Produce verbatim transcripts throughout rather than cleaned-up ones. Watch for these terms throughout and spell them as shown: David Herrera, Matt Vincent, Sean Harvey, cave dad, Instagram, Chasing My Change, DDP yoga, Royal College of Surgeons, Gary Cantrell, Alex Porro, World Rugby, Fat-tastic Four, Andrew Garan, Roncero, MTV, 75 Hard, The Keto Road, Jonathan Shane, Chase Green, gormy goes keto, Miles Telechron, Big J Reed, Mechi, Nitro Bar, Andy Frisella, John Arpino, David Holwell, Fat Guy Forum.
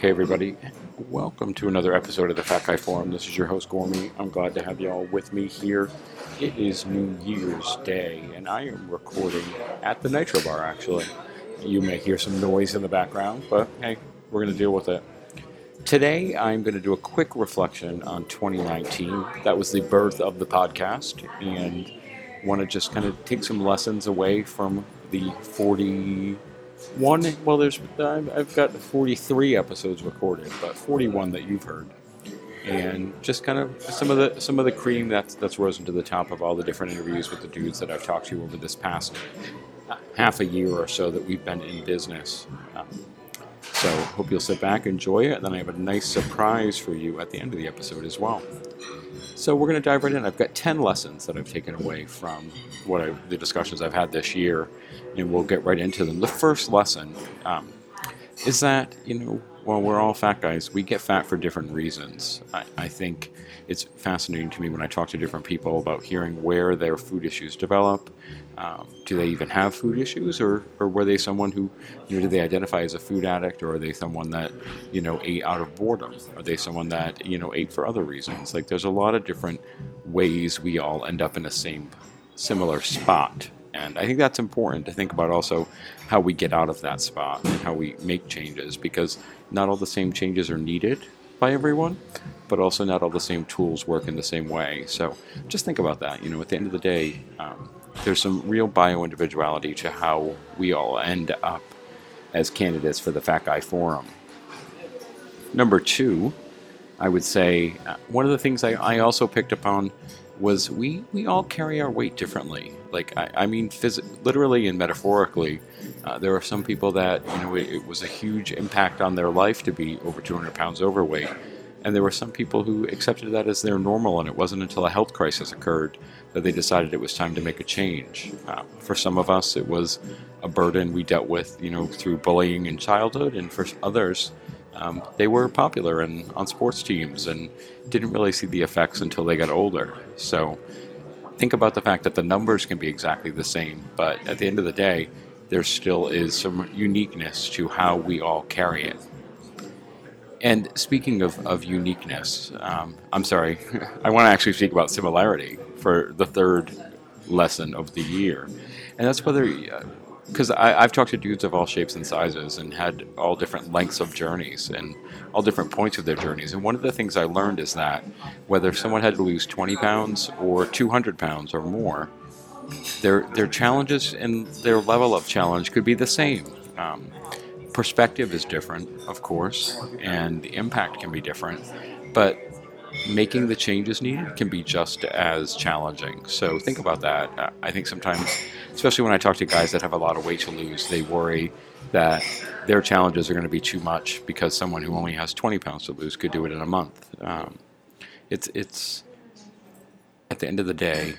Okay, everybody, welcome to another episode of the Fat Guy Forum. This is your host, Gormy. I'm glad to have you all with me here. It is New Year's Day, and I am recording at the Nitro Bar, actually. You may hear some noise in the background, but hey, we're going to deal with it. Today, I'm going to do a quick reflection on twenty nineteen. That was the birth of the podcast, and want to just kind of take some lessons away from the forty... One, well, there's, I've got forty-three episodes recorded, but forty-one that you've heard, and just kind of some of the some of the cream that's that's risen to the top of all the different interviews with the dudes that I've talked to over this past half a year or so that we've been in business. Uh, so hope you'll sit back, enjoy it, and then I have a nice surprise for you at the end of the episode as well. So we're going to dive right in. I've got ten lessons that I've taken away from what I, the discussions I've had this year, and we'll get right into them. The first lesson um, is that, you know, while we're all fat guys, we get fat for different reasons. I, I think it's fascinating to me when I talk to different people about hearing where their food issues develop. Um, do they even have food issues, or, or were they someone who, you know, did they identify as a food addict, or are they someone that, you know, ate out of boredom? Are they someone that, you know, ate for other reasons? Like, there's a lot of different ways we all end up in the same similar spot. And I think that's important to think about also how we get out of that spot and how we make changes, because not all the same changes are needed by everyone, but also not all the same tools work in the same way. So just think about that. You know, at the end of the day, um, there's some real bio-individuality to how we all end up as candidates for the Fat Guy Forum. Number two, I would say uh, one of the things I, I also picked up on was we, we all carry our weight differently. Like, I, I mean, phys- literally and metaphorically, uh, there are some people that, you know, it, it was a huge impact on their life to be over two hundred pounds overweight. And there were some people who accepted that as their normal, and it wasn't until a health crisis occurred that they decided it was time to make a change. Uh, for some of us, it was a burden we dealt with, you know, through bullying in childhood, and for others, um, they were popular and on sports teams and didn't really see the effects until they got older. So think about the fact that the numbers can be exactly the same, but at the end of the day, there still is some uniqueness to how we all carry it. And speaking of, of uniqueness, um, I'm sorry, I want to actually speak about similarity for the third lesson of the year. And that's whether, because uh, I've talked to dudes of all shapes and sizes and had all different lengths of journeys and all different points of their journeys. And one of the things I learned is that whether someone had to lose twenty pounds or two hundred pounds or more, their, their challenges and their level of challenge could be the same. Um, Perspective is different, of course, and the impact can be different, but making the changes needed can be just as challenging. So think about that. I think sometimes, especially when I talk to guys that have a lot of weight to lose, they worry that their challenges are going to be too much because someone who only has twenty pounds to lose could do it in a month. Um, it's it's at the end of the day,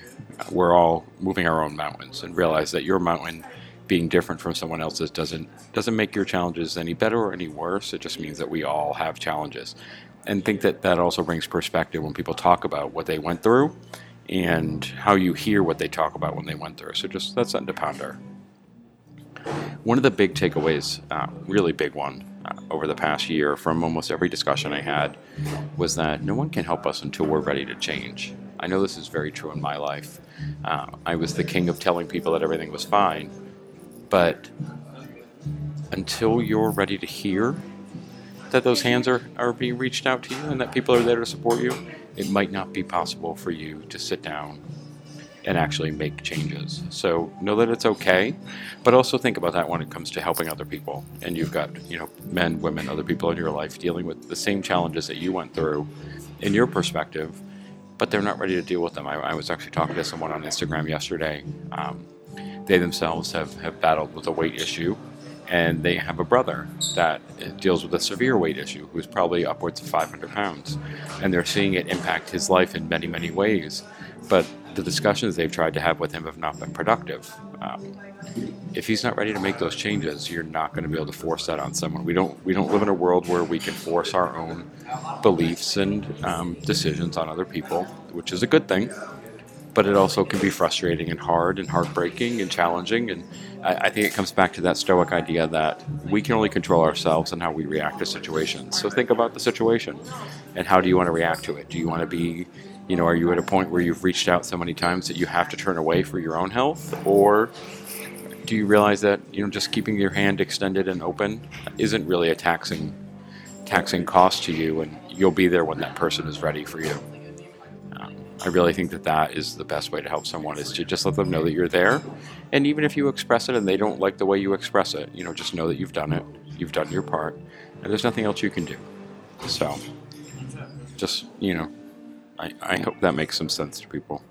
we're all moving our own mountains, and realize that your mountain being different from someone else's doesn't doesn't make your challenges any better or any worse. It just means that we all have challenges. And think that that also brings perspective when people talk about what they went through and how you hear what they talk about when they went through. So just that's something to ponder. One of the big takeaways, uh, really big one, uh, over the past year from almost every discussion I had was that no one can help us until we're ready to change. I know this is very true in my life. Uh, I was the king of telling people that everything was fine. But until you're ready to hear that those hands are, are being reached out to you and that people are there to support you, it might not be possible for you to sit down and actually make changes. So know that it's okay, but also think about that when it comes to helping other people. And you've got, you know, men, women, other people in your life dealing with the same challenges that you went through in your perspective, but they're not ready to deal with them. I, I was actually talking to someone on Instagram yesterday. Um, They themselves have, have battled with a weight issue, and they have a brother that deals with a severe weight issue who's probably upwards of five hundred pounds, and they're seeing it impact his life in many, many ways, but the discussions they've tried to have with him have not been productive. Um, if he's not ready to make those changes, you're not going to be able to force that on someone. We don't we don't live in a world where we can force our own beliefs and um, decisions on other people, which is a good thing. but it also can be frustrating and hard and heartbreaking and challenging. And I, I think it comes back to that stoic idea that we can only control ourselves and how we react to situations. So think about the situation and how do you want to react to it? Do you want to be, you know, are you at a point where you've reached out so many times that you have to turn away for your own health? Or do you realize that, you know, just keeping your hand extended and open isn't really a taxing taxing cost to you, and you'll be there when that person is ready for you? Um, I really think that that is the best way to help someone, is to just let them know that you're there. And even if you express it and they don't like the way you express it, you know, just know that you've done it, you've done your part, and there's nothing else you can do. So just, you know, I, I hope that makes some sense to people.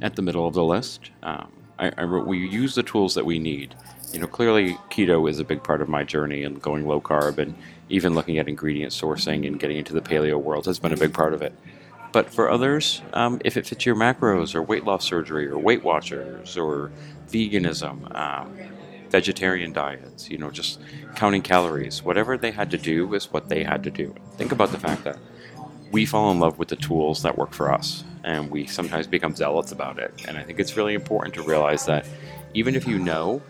At the middle of the list, um, I, I wrote, we use the tools that we need. You know, clearly keto is a big part of my journey, and going low carb and even looking at ingredient sourcing and getting into the paleo world has been a big part of it. But for others, um, if it fits your macros or weight loss surgery or Weight Watchers or veganism, um, vegetarian diets, you know, just counting calories, whatever they had to do is what they had to do. Think about the fact that we fall in love with the tools that work for us, and we sometimes become zealots about it. And I think it's really important to realize that even if you know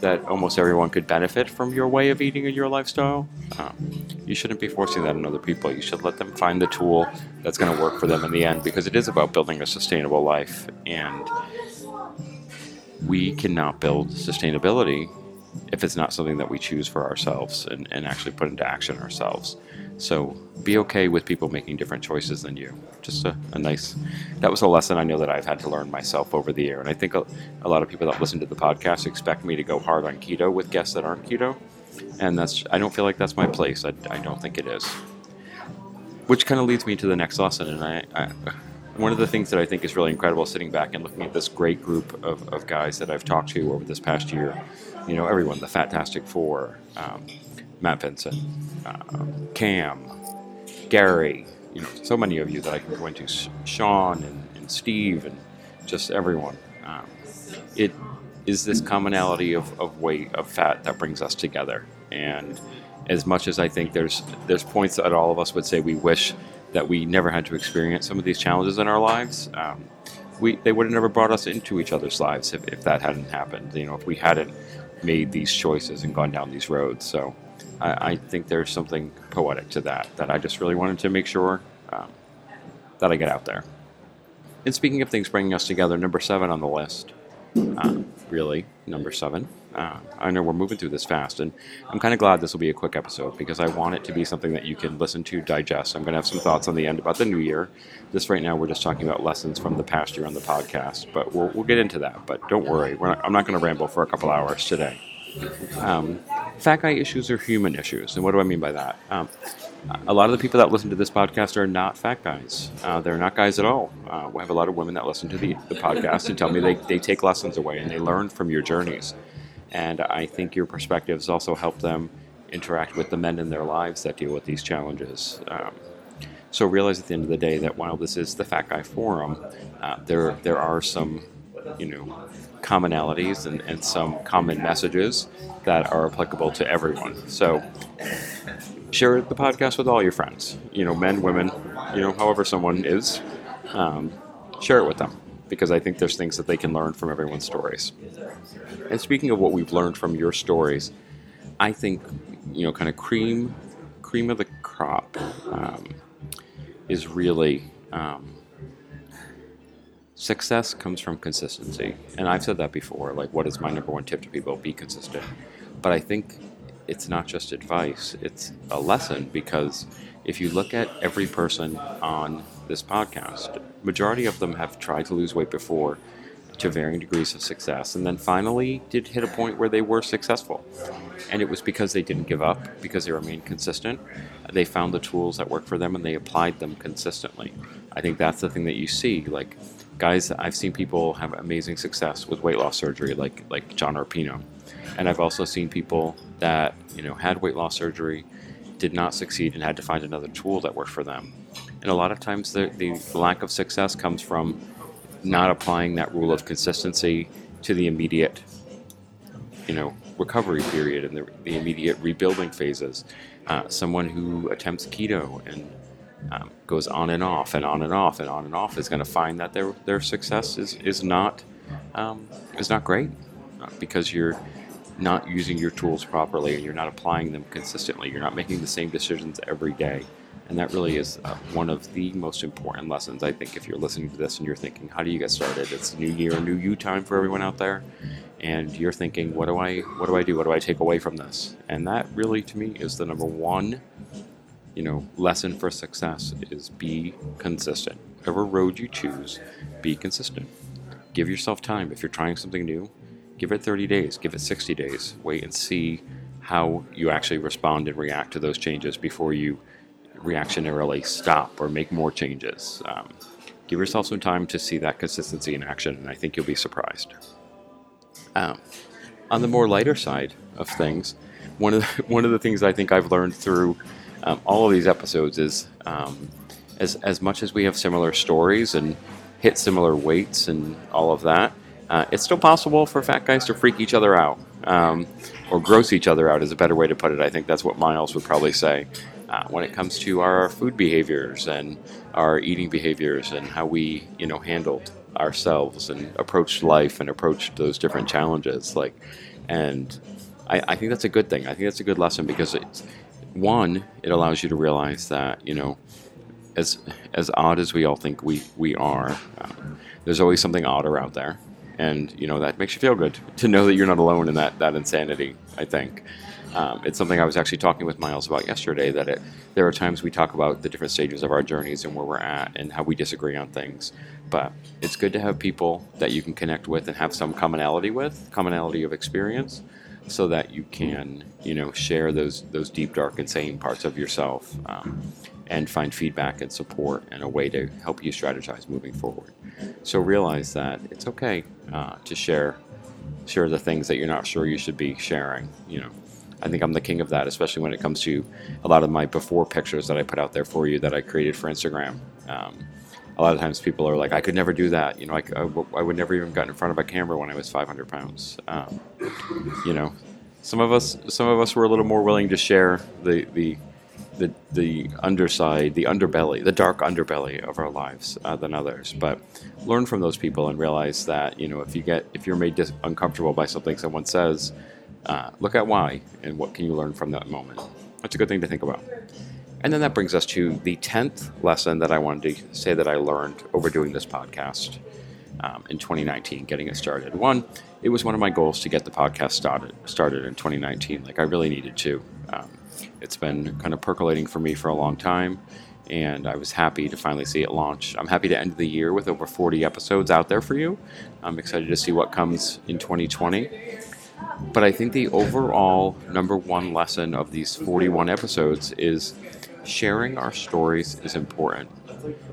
that almost everyone could benefit from your way of eating and your lifestyle, Um, you shouldn't be forcing that on other people. You should let them find the tool that's going to work for them in the end, because it is about building a sustainable life. And we cannot build sustainability if it's not something that we choose for ourselves and, and actually put into action ourselves. So be okay with people making different choices than you. Just a, a nice, that was a lesson I know that I've had to learn myself over the year. And I think a, a lot of people that listen to the podcast expect me to go hard on keto with guests that aren't keto. And that's, I don't feel like that's my place. I, I don't think it is. Which kind of leads me to the next lesson. And I, I one of the things that I think is really incredible sitting back and looking at this great group of, of guys that I've talked to over this past year, you know, everyone, the Fat-tastic Four, um, Matt Vincent, uh, Cam, Gary, you know, so many of you that I can go into, Sean and, and Steve and just everyone. Um, it is this commonality of, of weight, of fat that brings us together. And as much as I think there's there's points that all of us would say we wish that we never had to experience some of these challenges in our lives, um, we they would have never brought us into each other's lives if, if that hadn't happened, you know, if we hadn't made these choices and gone down these roads. So I, I think there's something poetic to that, that I just really wanted to make sure um, that I get out there. And speaking of things bringing us together, number seven on the list, uh, really, number seven. Uh, I know we're moving through this fast, and I'm kind of glad this will be a quick episode, because I want it to be something that you can listen to, digest. I'm going to have some thoughts on the end about the new year. This right now, we're just talking about lessons from the past year on the podcast, but we'll, we'll get into that. But don't worry, we're not, I'm not going to ramble for a couple hours today. Um, fat guy issues are human issues, and what do I mean by that? Um, a lot of the people that listen to this podcast are not fat guys. Uh, they're not guys at all. Uh, we have a lot of women that listen to the, the podcast and tell me they, they take lessons away and they learn from your journeys. And I think your perspectives also help them interact with the men in their lives that deal with these challenges. Um, so realize at the end of the day that while this is the Fat Guy Forum, uh, there there are some, you know, commonalities and, and some common messages that are applicable to everyone. So share the podcast with all your friends, you know, men, women, you know, however someone is, um, share it with them, because I think there's things that they can learn from everyone's stories. And speaking of what we've learned from your stories, I think, you know, kind of cream cream of the crop um, is really, um, success comes from consistency. And I've said that before, like, what is my number one tip to people? Be consistent. But I think it's not just advice, it's a lesson, because if you look at every person on this podcast, majority of them have tried to lose weight before to varying degrees of success, and then finally did hit a point where they were successful. And it was because they didn't give up, because they remained consistent. They found the tools that worked for them and they applied them consistently. I think that's the thing that you see. Like, guys, I've seen people have amazing success with weight loss surgery, like like John Arpino. And I've also seen people that, you know, had weight loss surgery, did not succeed, and had to find another tool that worked for them. And a lot of times the, the lack of success comes from not applying that rule of consistency to the immediate, you know, recovery period and the, the immediate rebuilding phases. Uh, someone who attempts keto and um, goes on and off and on and off and on and off is going to find that their their success is is not um, is not great uh, because you're not using your tools properly and you're not applying them consistently. You're not making the same decisions every day. And that really is uh, one of the most important lessons, I think, if you're listening to this and you're thinking, how do you get started? It's new year, new you time for everyone out there. And you're thinking, what do I, what do I do? What do I take away from this? And that really, to me, is the number one, you know, lesson for success is be consistent. Whatever road you choose, be consistent. Give yourself time. If you're trying something new, give it thirty days, give it sixty days. Wait and see how you actually respond and react to those changes before you reactionarily stop or make more changes. Um, give yourself some time to see that consistency in action, and I think you'll be surprised. Um, on the more lighter side of things, one of the, one of the things I think I've learned through um, all of these episodes is um, as as much as we have similar stories and hit similar weights and all of that, uh, it's still possible for fat guys to freak each other out, um, or gross each other out is a better way to put it. I think that's what Miles would probably say. Uh, when it comes to our food behaviors and our eating behaviors and how we, you know, handled ourselves and approached life and approached those different challenges. Like, and I, I think that's a good thing. I think that's a good lesson because it's, one, it allows you to realize that, you know, as as odd as we all think we, we are, um, there's always something odder out there. And, you know, that makes you feel good to know that you're not alone in that, that insanity, I think. Um, it's something I was actually talking with Miles about yesterday, that it, there are times we talk about the different stages of our journeys and where we're at and how we disagree on things. But it's good to have people that you can connect with and have some commonality with, commonality of experience, so that you can, you know, share those those deep, dark, insane parts of yourself um, and find feedback and support and a way to help you strategize moving forward. So realize that it's okay uh, to share, share the things that you're not sure you should be sharing, you know. I think I'm the king of that, especially when it comes to a lot of my before pictures that I put out there for you that I created for Instagram. Um, a lot of times people are like, I could never do that. You know, I, I, I would never even got in front of a camera when I was five hundred pounds. Um, you know, some of us, some of us were a little more willing to share the, the, the, the underside, the underbelly, the dark underbelly of our lives uh, than others. But learn from those people and realize that, you know, if you get, if you're made dis- uncomfortable by something someone says, Uh, look at why and what can you learn from that moment. That's a good thing to think about. And then that brings us to the tenth lesson that I wanted to say that I learned over doing this podcast um, in twenty nineteen, getting it started. One, it was one of my goals to get the podcast started, started in twenty nineteen. Like I really needed to. Um, it's been kind of percolating for me for a long time, and I was happy to finally see it launch. I'm happy to end the year with over forty episodes out there for you. I'm excited to see what comes in twenty twenty. But I think the overall number one lesson of these forty-one episodes is sharing our stories is important.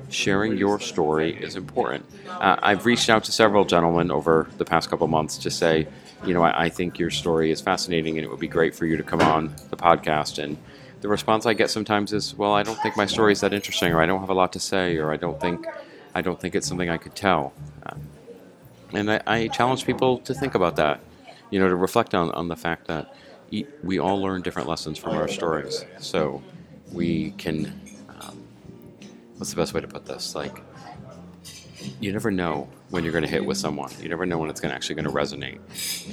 Sharing your story is important. Uh, I've reached out to several gentlemen over the past couple months to say, you know, I, I think your story is fascinating and it would be great for you to come on the podcast. And the response I get sometimes is, well, I don't think my story is that interesting, or I don't have a lot to say, or I don't think, I don't think it's something I could tell. Uh, and I, I challenge people to think about that. You know, to reflect on, on the fact that e- we all learn different lessons from our stories. So we can, um, what's the best way to put this? Like, you never know when you're going to hit with someone. You never know when it's gonna actually going to resonate.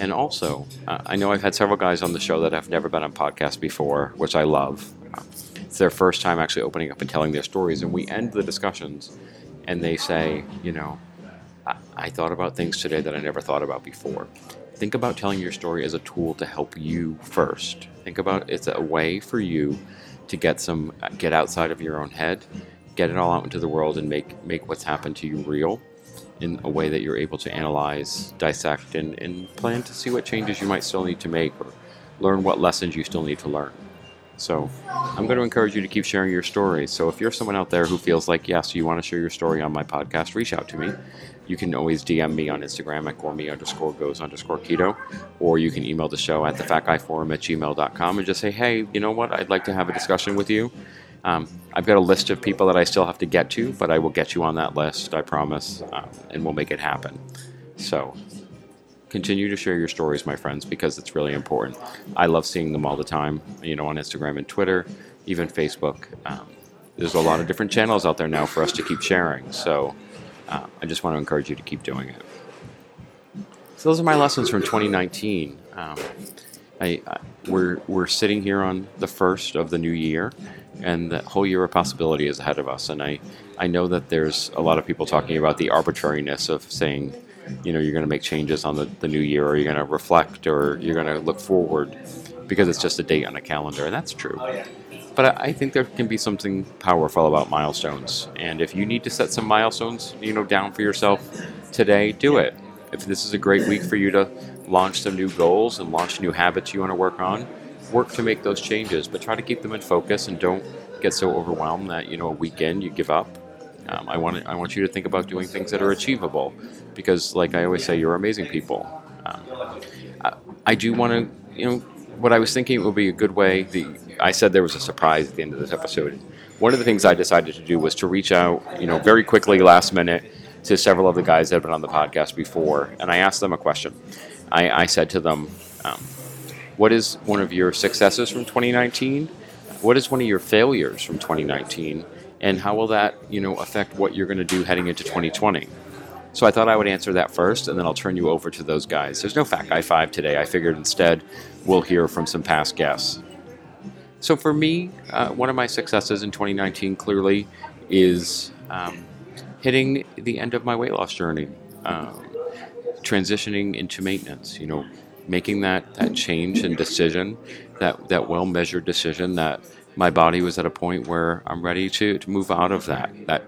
And also, uh, I know I've had several guys on the show that have never been on podcasts before, which I love. Uh, it's their first time actually opening up and telling their stories. And we end the discussions and they say, you know, I, I thought about things today that I never thought about before. Think about telling your story as a tool to help you first. Think about it's a way for you to get some, get outside of your own head, get it all out into the world and make, make what's happened to you real in a way that you're able to analyze, dissect, and, and plan to see what changes you might still need to make or learn what lessons you still need to learn. So I'm going to encourage you to keep sharing your stories. So if you're someone out there who feels like, yes, you want to share your story on my podcast, reach out to me. You can always D M me on Instagram at gormy underscore goes underscore keto, or you can email the show at the Fat Guy Forum at gmail dot com and just say, hey, you know what? I'd like to have a discussion with you. Um, I've got a list of people that I still have to get to, but I will get you on that list, I promise, um, and we'll make it happen. So continue to share your stories, my friends, because it's really important. I love seeing them all the time, you know, on Instagram and Twitter, even Facebook. Um, there's a lot of different channels out there now for us to keep sharing. So uh, I just want to encourage you to keep doing it. So those are my lessons from twenty nineteen. Um, I, I, we're we're sitting here on the first of the new year, and the whole year of possibility is ahead of us. And I, I know that there's a lot of people talking about the arbitrariness of saying, you know, you're going to make changes on the, the new year, or you're going to reflect, or you're going to look forward, because it's just a date on a calendar, and that's true. But I, I think there can be something powerful about milestones. And if you need to set some milestones, you know, down for yourself today, do it. If this is a great week for you to launch some new goals and launch new habits you want to work on, work to make those changes, but try to keep them in focus and don't get so overwhelmed that, you know, a weekend you give up. Um, I want I want you to think about doing things that are achievable, because, like I always say, you're amazing people. Um, I, I do want to, you know, what I was thinking would be a good way. The I said there was a surprise at the end of this episode. One of the things I decided to do was to reach out, you know, very quickly, last minute, to several of the guys that have been on the podcast before, and I asked them a question. I, I said to them, um, what is one of your successes from twenty nineteen? What is one of your failures from twenty nineteen? And how will that, you know, affect what you're going to do heading into twenty twenty? So I thought I would answer that first, and then I'll turn you over to those guys. There's no Fat Guy five today. I figured instead we'll hear from some past guests. So for me, uh, one of my successes in twenty nineteen clearly is um, hitting the end of my weight loss journey, uh, transitioning into maintenance, you know, making that, that change and decision, that, that well-measured decision that my body was at a point where I'm ready to, to move out of that, that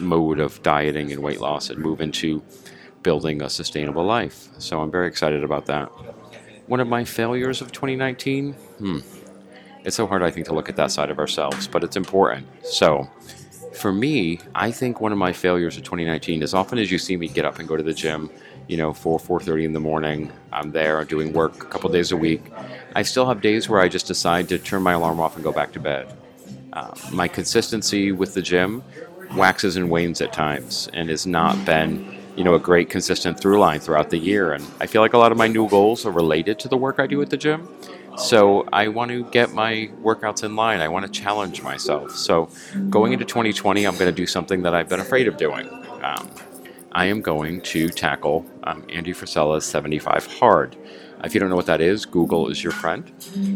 mode of dieting and weight loss and move into building a sustainable life. So I'm very excited about that. One of my failures of twenty nineteen, hmm, it's so hard, I think, to look at that side of ourselves, but it's important. So for me, I think one of my failures of twenty nineteen, as often as you see me get up and go to the gym, you know, four, four thirty in the morning, I'm there, I'm doing work a couple days a week. I still have days where I just decide to turn my alarm off and go back to bed. Uh, my consistency with the gym waxes and wanes at times, and has not been, you know, a great consistent through line throughout the year. And I feel like a lot of my new goals are related to the work I do at the gym. So I want to get my workouts in line. I want to challenge myself. So going into twenty twenty, I'm going to do something that I've been afraid of doing. Um, I am going to tackle um, Andy Frisella's seventy-five hard. If you don't know what that is, Google is your friend.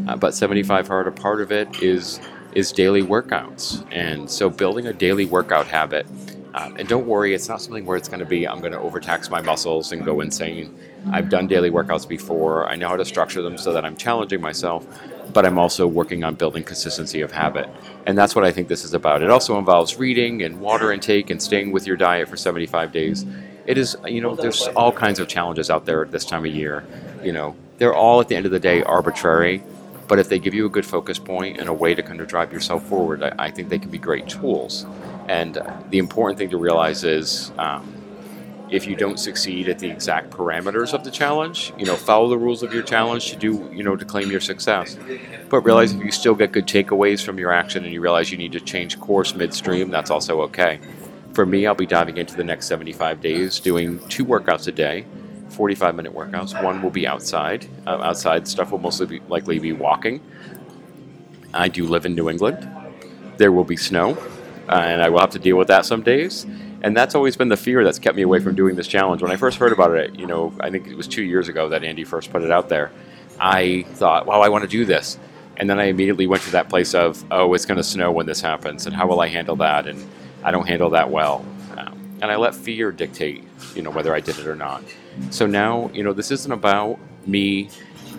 Uh, but seventy-five hard, a part of it is is daily workouts. And so building a daily workout habit. Um, and don't worry, it's not something where it's going to be, I'm going to overtax my muscles and go insane. I've done daily workouts before. I know how to structure them so that I'm challenging myself, but I'm also working on building consistency of habit. And that's what I think this is about. It also involves reading and water intake and staying with your diet for seventy-five days. It is, you know, there's all kinds of challenges out there at this time of year. You know, they're all at the end of the day arbitrary, but if they give you a good focus point and a way to kind of drive yourself forward, I, I think they can be great tools. And the important thing to realize is um, if you don't succeed at the exact parameters of the challenge, you know, follow the rules of your challenge to do, you know, to claim your success. But realize if you still get good takeaways from your action and you realize you need to change course midstream, that's also okay. For me, I'll be diving into the next seventy-five days, doing two workouts a day, forty-five minute workouts. One will be outside. Uh, outside stuff will mostly be, likely be walking. I do live in New England. There will be snow. Uh, and I will have to deal with that some days. And that's always been the fear that's kept me away from doing this challenge. When I first heard about it, you know, I think it was two years ago that Andy first put it out there. I thought, wow, I want to do this. And then I immediately went to that place of, oh, it's going to snow when this happens. And how will I handle that? And I don't handle that well. Um, and I let fear dictate, you know, whether I did it or not. So now, you know, this isn't about me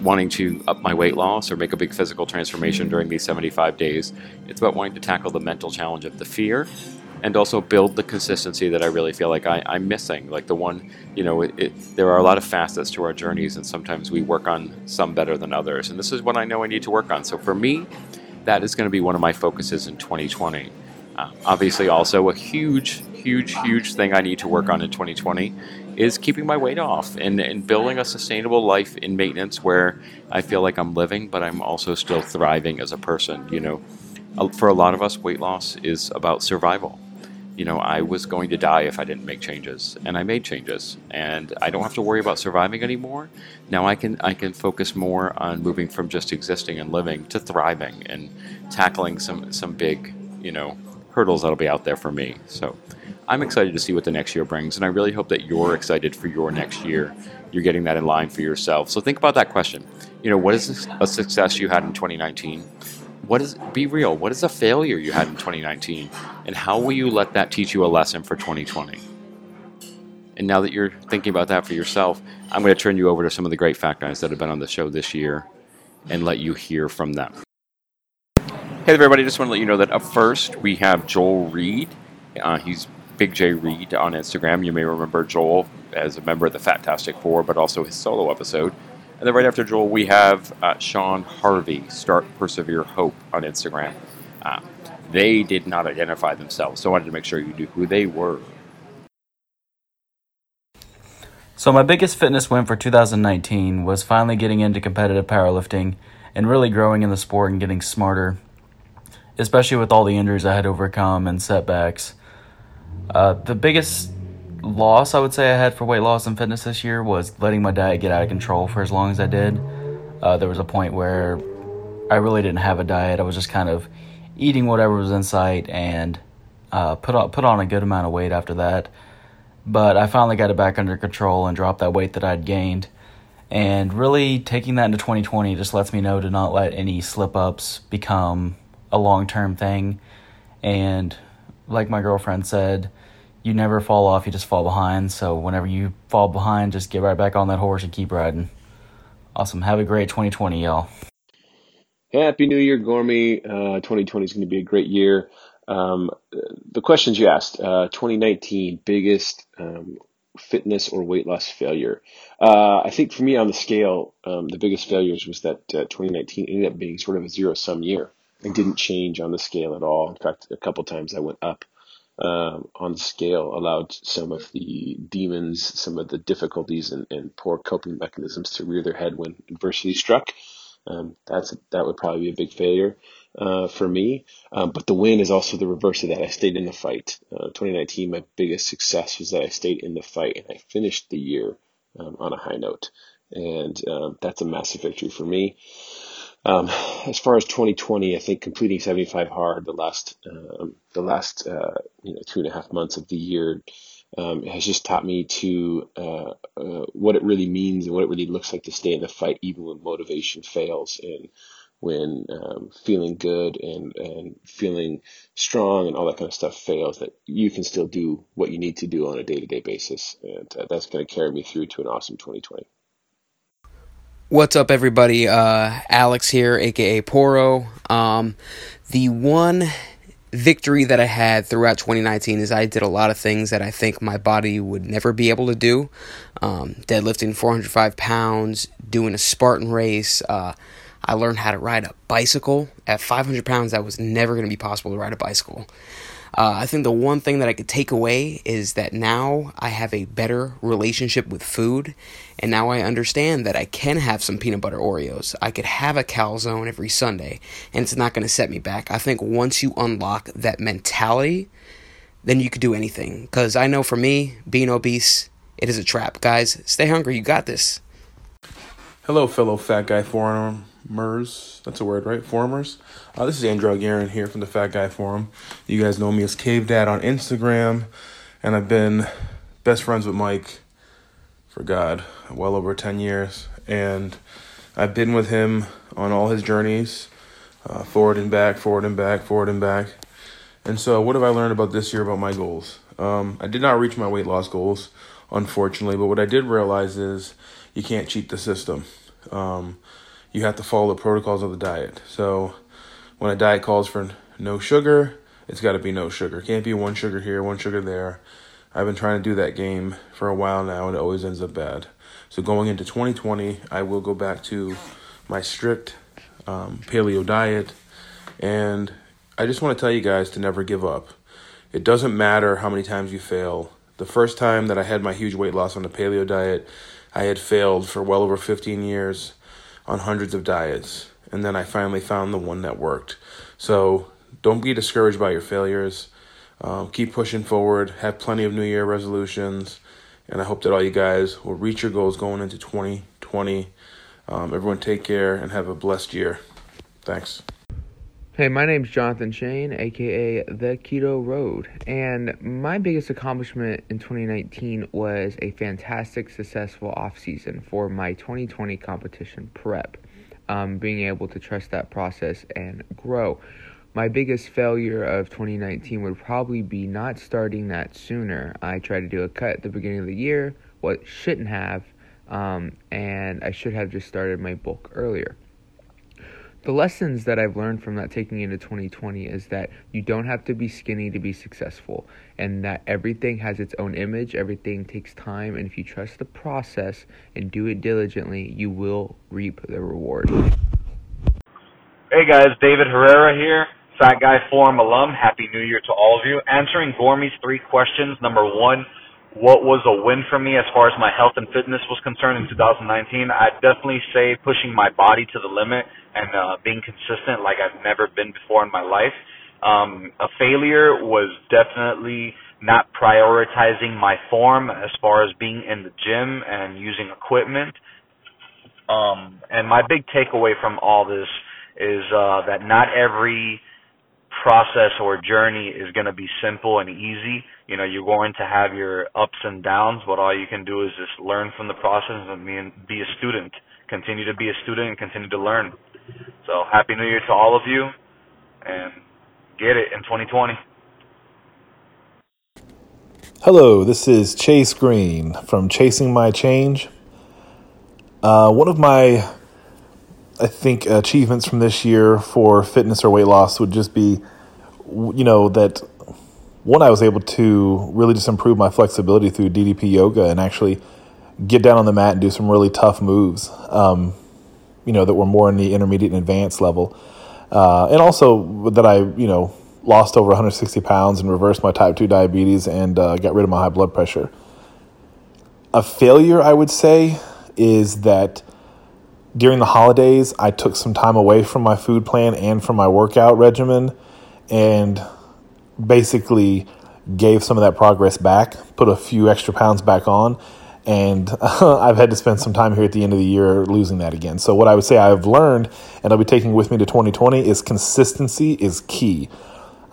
wanting to up my weight loss or make a big physical transformation during these seventy-five days. It's about wanting to tackle the mental challenge of the fear and also build the consistency that I really feel like I, I'm missing. Like the one, you know, it, it, there are a lot of facets to our journeys, and sometimes we work on some better than others. And this is what I know I need to work on. So for me, that is going to be one of my focuses in twenty twenty. Uh, obviously also a huge, huge, huge thing I need to work on in twenty twenty is keeping my weight off and, and building a sustainable life in maintenance where I feel like I'm living, but I'm also still thriving as a person. You know, for a lot of us, weight loss is about survival. You know, I was going to die if I didn't make changes, and I made changes, and I don't have to worry about surviving anymore. Now I can, I can focus more on moving from just existing and living to thriving and tackling some, some big, you know, hurdles that'll be out there for me. So I'm excited to see what the next year brings, and I really hope that you're excited for your next year. You're getting that in line for yourself. So think about that question. You know, what is a success you had in twenty nineteen? What is, be real, what is a failure you had in twenty nineteen? And how will you let that teach you a lesson for twenty twenty? And now that you're thinking about that for yourself, I'm going to turn you over to some of the great fat guys that have been on the show this year and let you hear from them. Hey, everybody. Just want to let you know that up first, we have Joel Reed. Uh, he's Big J Reed on Instagram. You may remember Joel as a member of the Fat-tastic Four, but also his solo episode. And then right after Joel, we have uh, Sean Harvey, Start Persevere Hope on Instagram. Uh, they did not identify themselves, so I wanted to make sure you knew who they were. So my biggest fitness win for two thousand nineteen was finally getting into competitive powerlifting and really growing in the sport and getting smarter, especially with all the injuries I had overcome and setbacks. Uh, the biggest loss I would say I had for weight loss and fitness this year was letting my diet get out of control for as long as I did. Uh, there was a point where I really didn't have a diet. I was just kind of eating whatever was in sight and uh, put on, put on a good amount of weight after that. But I finally got it back under control and dropped that weight that I'd gained. And really taking that into twenty twenty just lets me know to not let any slip-ups become a long-term thing. And like my girlfriend said, you never fall off, you just fall behind. So whenever you fall behind, just get right back on that horse and keep riding. Awesome. Have a great twenty twenty, y'all. Happy New Year, Gormy. Uh, twenty twenty is going to be a great year. Um, the questions you asked, uh, twenty nineteen, biggest, um, fitness or weight loss failure. Uh, I think for me on the scale, um, the biggest failures was that, uh, twenty nineteen ended up being sort of a zero sum year. I didn't change on the scale at all. In fact, a couple times I went up, um, on the scale, allowed some of the demons, some of the difficulties and, and poor coping mechanisms to rear their head when adversity struck. Um, that's, that would probably be a big failure. Uh, for me, um, but the win is also the reverse of that. I stayed in the fight. Uh, twenty nineteen, my biggest success was that I stayed in the fight, and I finished the year um, on a high note, and um, that's a massive victory for me. Um, as far as twenty twenty, I think completing seventy-five hard the last um, the last uh, you know two and a half months of the year um, has just taught me to uh, uh, what it really means and what it really looks like to stay in the fight, even when motivation fails and when um, feeling good and, and feeling strong and all that kind of stuff fails, that you can still do what you need to do on a day-to-day basis. And uh, that's going to carry me through to an awesome twenty twenty. What's up, everybody? Uh, Alex here, a k a. Porro. Um, the one victory that I had throughout twenty nineteen is I did a lot of things that I think my body would never be able to do. Um, deadlifting four hundred five pounds, doing a Spartan race, uh, I learned how to ride a bicycle. At five hundred pounds, that was never going to be possible to ride a bicycle. Uh, I think the one thing that I could take away is that now I have a better relationship with food, and now I understand that I can have some peanut butter Oreos. I could have a calzone every Sunday, and it's not going to set me back. I think once you unlock that mentality, then you could do anything. Because I know for me, being obese, it is a trap. Guys, stay hungry. You got this. Hello, fellow Fat Guy Forum. Mers, that's a word, right? Formers. Uh, this is Andrew Garan here from the Fat Guy Forum. You guys know me as Cave Dad on Instagram, and I've been best friends with Mike for God, well over ten years. And I've been with him on all his journeys, uh, forward and back, forward and back, forward and back. And so, what have I learned about this year about my goals? Um, I did not reach my weight loss goals, unfortunately, but what I did realize is you can't cheat the system. Um, You have to follow the protocols of the diet. So when a diet calls for no sugar, it's got to be no sugar. Can't be one sugar here, one sugar there. I've been trying to do that game for a while now, and it always ends up bad. So going into twenty twenty, I will go back to my strict um, paleo diet. And I just want to tell you guys to never give up. It doesn't matter how many times you fail. The first time that I had my huge weight loss on the paleo diet, I had failed for well over fifteen years. On hundreds of diets, and then I finally found the one that worked. So don't be discouraged by your failures. Um, keep pushing forward. Have plenty of New Year resolutions, and I hope that all you guys will reach your goals going into twenty twenty. Um, everyone take care and have a blessed year. Thanks. Hey, my name's Jonathan Shane, aka The Keto Road, and my biggest accomplishment in twenty nineteen was a fantastic, successful off-season for my twenty twenty competition prep, um, being able to trust that process and grow. My biggest failure of twenty nineteen would probably be not starting that sooner. I tried to do a cut at the beginning of the year, what shouldn't have, um, and I should have just started my bulk earlier. The lessons that I've learned from that taking into twenty twenty is that you don't have to be skinny to be successful, and that everything has its own image, everything takes time, and if you trust the process and do it diligently, you will reap the reward. Hey guys, David Herrera here, Fat Guy Forum alum. Happy New Year to all of you. Answering Gormy's three questions. Number one, what was a win for me as far as my health and fitness was concerned in two thousand nineteen? I'd definitely say pushing my body to the limit and uh, being consistent like I've never been before in my life. Um, a failure was definitely not prioritizing my form as far as being in the gym and using equipment. Um, and my big takeaway from all this is uh, that not every process or journey is going to be simple and easy. You know, you're going to have your ups and downs, but all you can do is just learn from the process and be a student. Continue to be a student and continue to learn. So, Happy New Year to all of you, and get it in twenty twenty. Hello, this is Chase Green from Chasing My Change. Uh, one of my I think achievements from this year for fitness or weight loss would just be, you know, that one, I was able to really just improve my flexibility through D D P yoga and actually get down on the mat and do some really tough moves, um, you know, that were more in the intermediate and advanced level. Uh, and also that I, you know, lost over one hundred sixty pounds and reversed my type two diabetes and uh, got rid of my high blood pressure. A failure, I would say, is that during the holidays, I took some time away from my food plan and from my workout regimen and basically gave some of that progress back, put a few extra pounds back on, and I've had to spend some time here at the end of the year losing that again. So what I would say I've learned and I'll be taking with me to twenty twenty is consistency is key.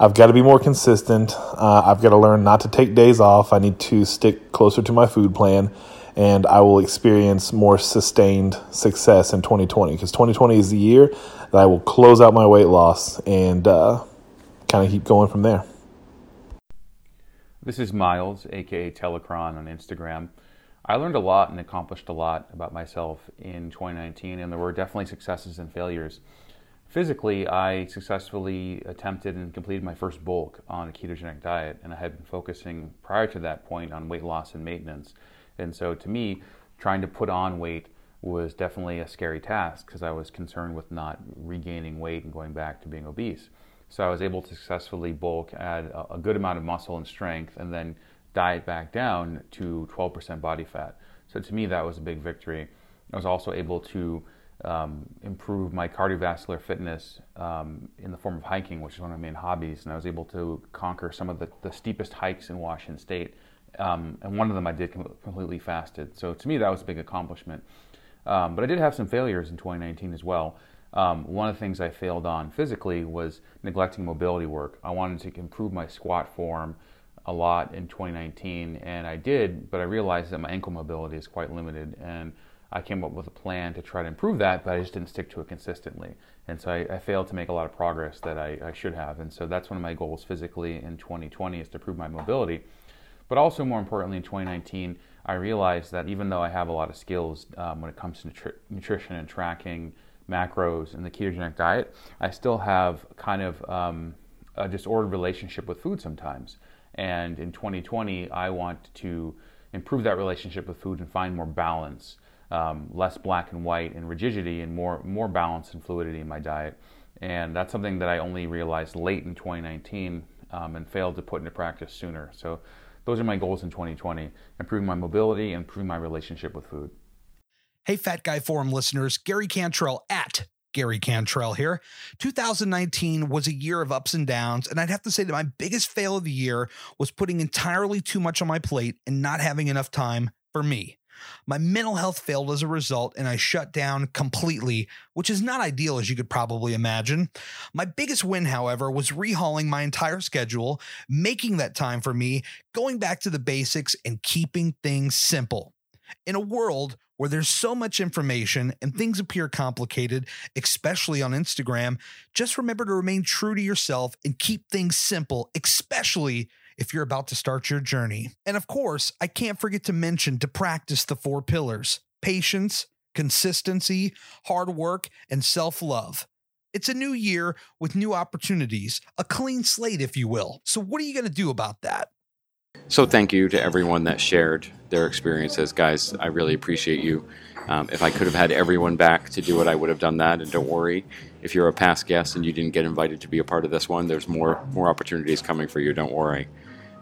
I've got to be more consistent. Uh, I've got to learn not to take days off. I need to stick closer to my food plan, and I will experience more sustained success in twenty twenty, because twenty twenty is the year that I will close out my weight loss and uh, kind of keep going from there. This is Miles, aka Telechron on Instagram. I learned a lot and accomplished a lot about myself in twenty nineteen, and there were definitely successes and failures. Physically, I successfully attempted and completed my first bulk on a ketogenic diet, and I had been focusing prior to that point on weight loss and maintenance. And so to me, trying to put on weight was definitely a scary task because I was concerned with not regaining weight and going back to being obese. So I was able to successfully bulk, add a good amount of muscle and strength, and then diet back down to twelve percent body fat. So to me, that was a big victory. I was also able to um, improve my cardiovascular fitness um, in the form of hiking, which is one of my main hobbies. And I was able to conquer some of the, the steepest hikes in Washington State. Um, and one of them I did com- completely fasted. So to me, that was a big accomplishment. Um, but I did have some failures in twenty nineteen as well. Um, one of the things I failed on physically was neglecting mobility work. I wanted to improve my squat form a lot in twenty nineteen, and I did, but I realized that my ankle mobility is quite limited, and I came up with a plan to try to improve that, but I just didn't stick to it consistently. And so I, I failed to make a lot of progress that I, I should have. And so that's one of my goals physically in twenty twenty is to improve my mobility. But also, more importantly, in twenty nineteen, I realized that even though I have a lot of skills um, when it comes to nutri- nutrition and tracking macros and the ketogenic diet, I still have kind of um, a disordered relationship with food sometimes. And in twenty twenty, I want to improve that relationship with food and find more balance, um, less black and white and rigidity, and more, more balance and fluidity in my diet. And that's something that I only realized late in twenty nineteen um, and failed to put into practice sooner. So those are my goals in twenty twenty, improving my mobility, improving my relationship with food. Hey, Fat Guy Forum listeners, Gary Cantrell at Gary Cantrell here. twenty nineteen was a year of ups and downs, and I'd have to say that my biggest fail of the year was putting entirely too much on my plate and not having enough time for me. My mental health failed as a result, and I shut down completely, which is not ideal, as you could probably imagine. My biggest win, however, was rehauling my entire schedule, making that time for me, going back to the basics, and keeping things simple. In a world where there's so much information and things appear complicated, especially on Instagram, just remember to remain true to yourself and keep things simple, especially if you're about to start your journey. And of course, I can't forget to mention to practice the four pillars: patience, consistency, hard work, and self-love. It's a new year with new opportunities, a clean slate, if you will. So what are you going to do about that? So thank you to everyone that shared their experiences. Guys, I really appreciate you. Um, if I could have had everyone back to do it, I would have done that. And don't worry, if you're a past guest and you didn't get invited to be a part of this one, there's more more opportunities coming for you. Don't worry.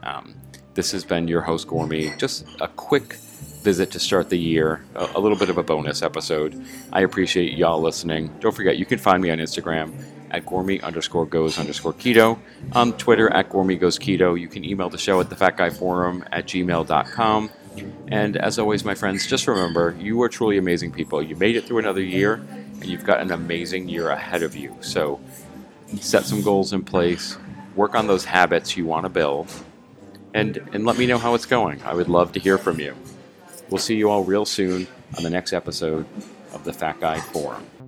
Um, this has been your host, Gormy. Just a quick visit to start the year, a, a little bit of a bonus episode. I appreciate y'all listening. Don't forget, you can find me on Instagram at gormy underscore goes underscore keto, on Twitter at gormy goes keto. You can email the show at the fat guy forum at gmail dot com. And as always, my friends, just remember, you are truly amazing people. You made it through another year, and you've got an amazing year ahead of you. So set some goals in place, work on those habits you want to build, and, and let me know how it's going. I would love to hear from you. We'll see you all real soon on the next episode of the Fat Guy Forum.